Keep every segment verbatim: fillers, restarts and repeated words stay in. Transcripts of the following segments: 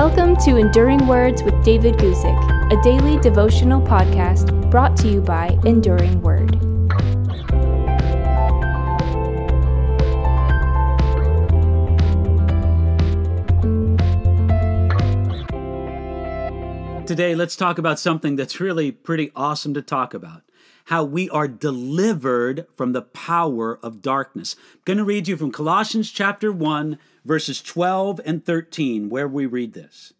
Welcome to Enduring Words with David Guzik, a daily devotional podcast brought to you by Enduring Word. Today, let's talk about something that's really pretty awesome to talk about. How we are delivered from the power of darkness. I'm going to read you from Colossians chapter one, verses twelve and thirteen, where we read this.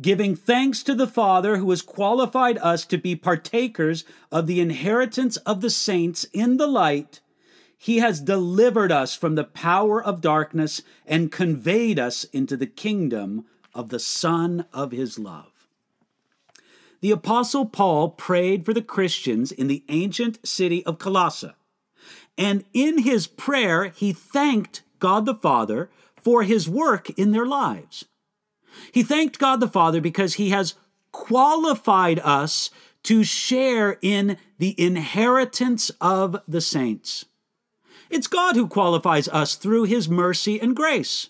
Giving thanks to the Father who has qualified us to be partakers of the inheritance of the saints in the light, he has delivered us from the power of darkness and conveyed us into the kingdom of the Son of his love. The Apostle Paul prayed for the Christians in the ancient city of Colossae, and in his prayer, he thanked God the Father for his work in their lives. He thanked God the Father because he has qualified us to share in the inheritance of the saints. It's God who qualifies us through his mercy and grace.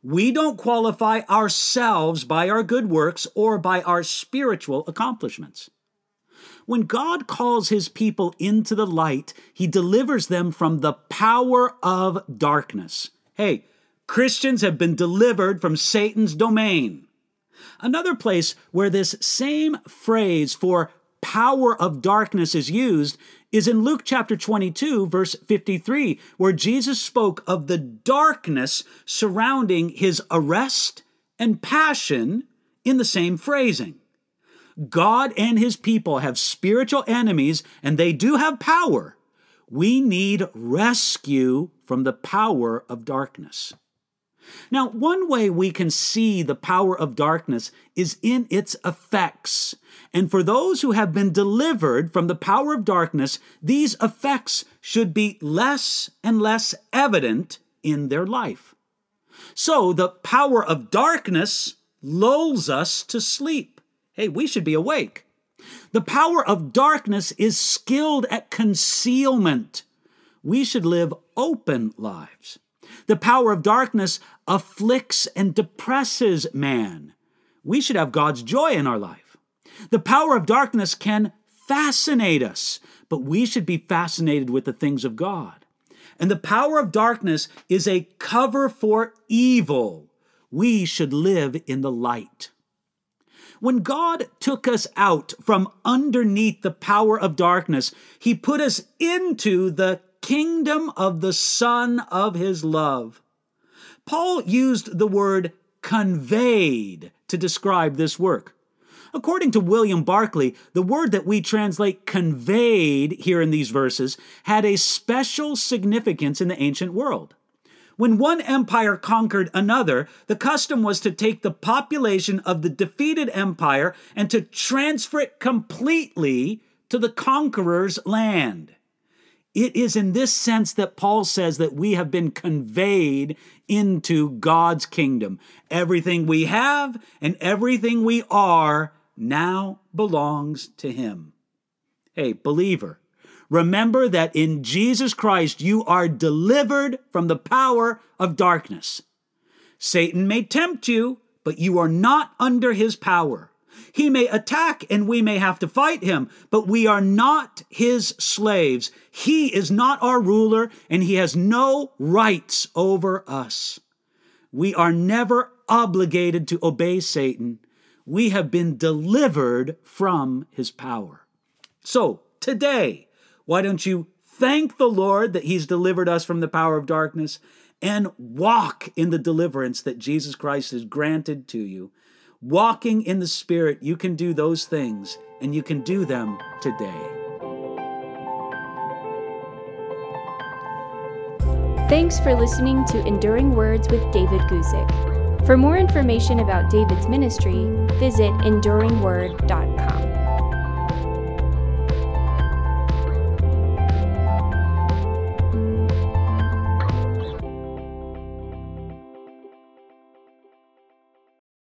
We don't qualify ourselves by our good works or by our spiritual accomplishments. When God calls his people into the light, he delivers them from the power of darkness. Hey, Christians have been delivered from Satan's domain. Another place where this same phrase for power of darkness is used is in Luke chapter twenty-two, verse fifty-three, where Jesus spoke of the darkness surrounding his arrest and passion in the same phrasing. God and his people have spiritual enemies, and they do have power. We need rescue from the power of darkness. Now, one way we can see the power of darkness is in its effects. And for those who have been delivered from the power of darkness, these effects should be less and less evident in their life. So the power of darkness lulls us to sleep. Hey, we should be awake. The power of darkness is skilled at concealment. We should live open lives. The power of darkness afflicts and depresses man. We should have God's joy in our life. The power of darkness can fascinate us, but we should be fascinated with the things of God. And the power of darkness is a cover for evil. We should live in the light. When God took us out from underneath the power of darkness, he put us into the kingdom of the Son of his love. Paul used the word conveyed to describe this work. According to William Barclay, the word that we translate conveyed here in these verses had a special significance in the ancient world. When one empire conquered another, the custom was to take the population of the defeated empire and to transfer it completely to the conqueror's land. It is in this sense that Paul says that we have been conveyed into God's kingdom. Everything we have and everything we are now belongs to him. Hey, believer, remember that in Jesus Christ you are delivered from the power of darkness. Satan may tempt you, but you are not under his power. He may attack and we may have to fight him, but we are not his slaves. He is not our ruler, and he has no rights over us. We are never obligated to obey Satan. We have been delivered from his power. So today, why don't you thank the Lord that he's delivered us from the power of darkness and walk in the deliverance that Jesus Christ has granted to you. Walking in the Spirit, you can do those things, and you can do them today. Thanks for listening to Enduring Words with David Guzik. For more information about David's ministry, visit enduring word dot com.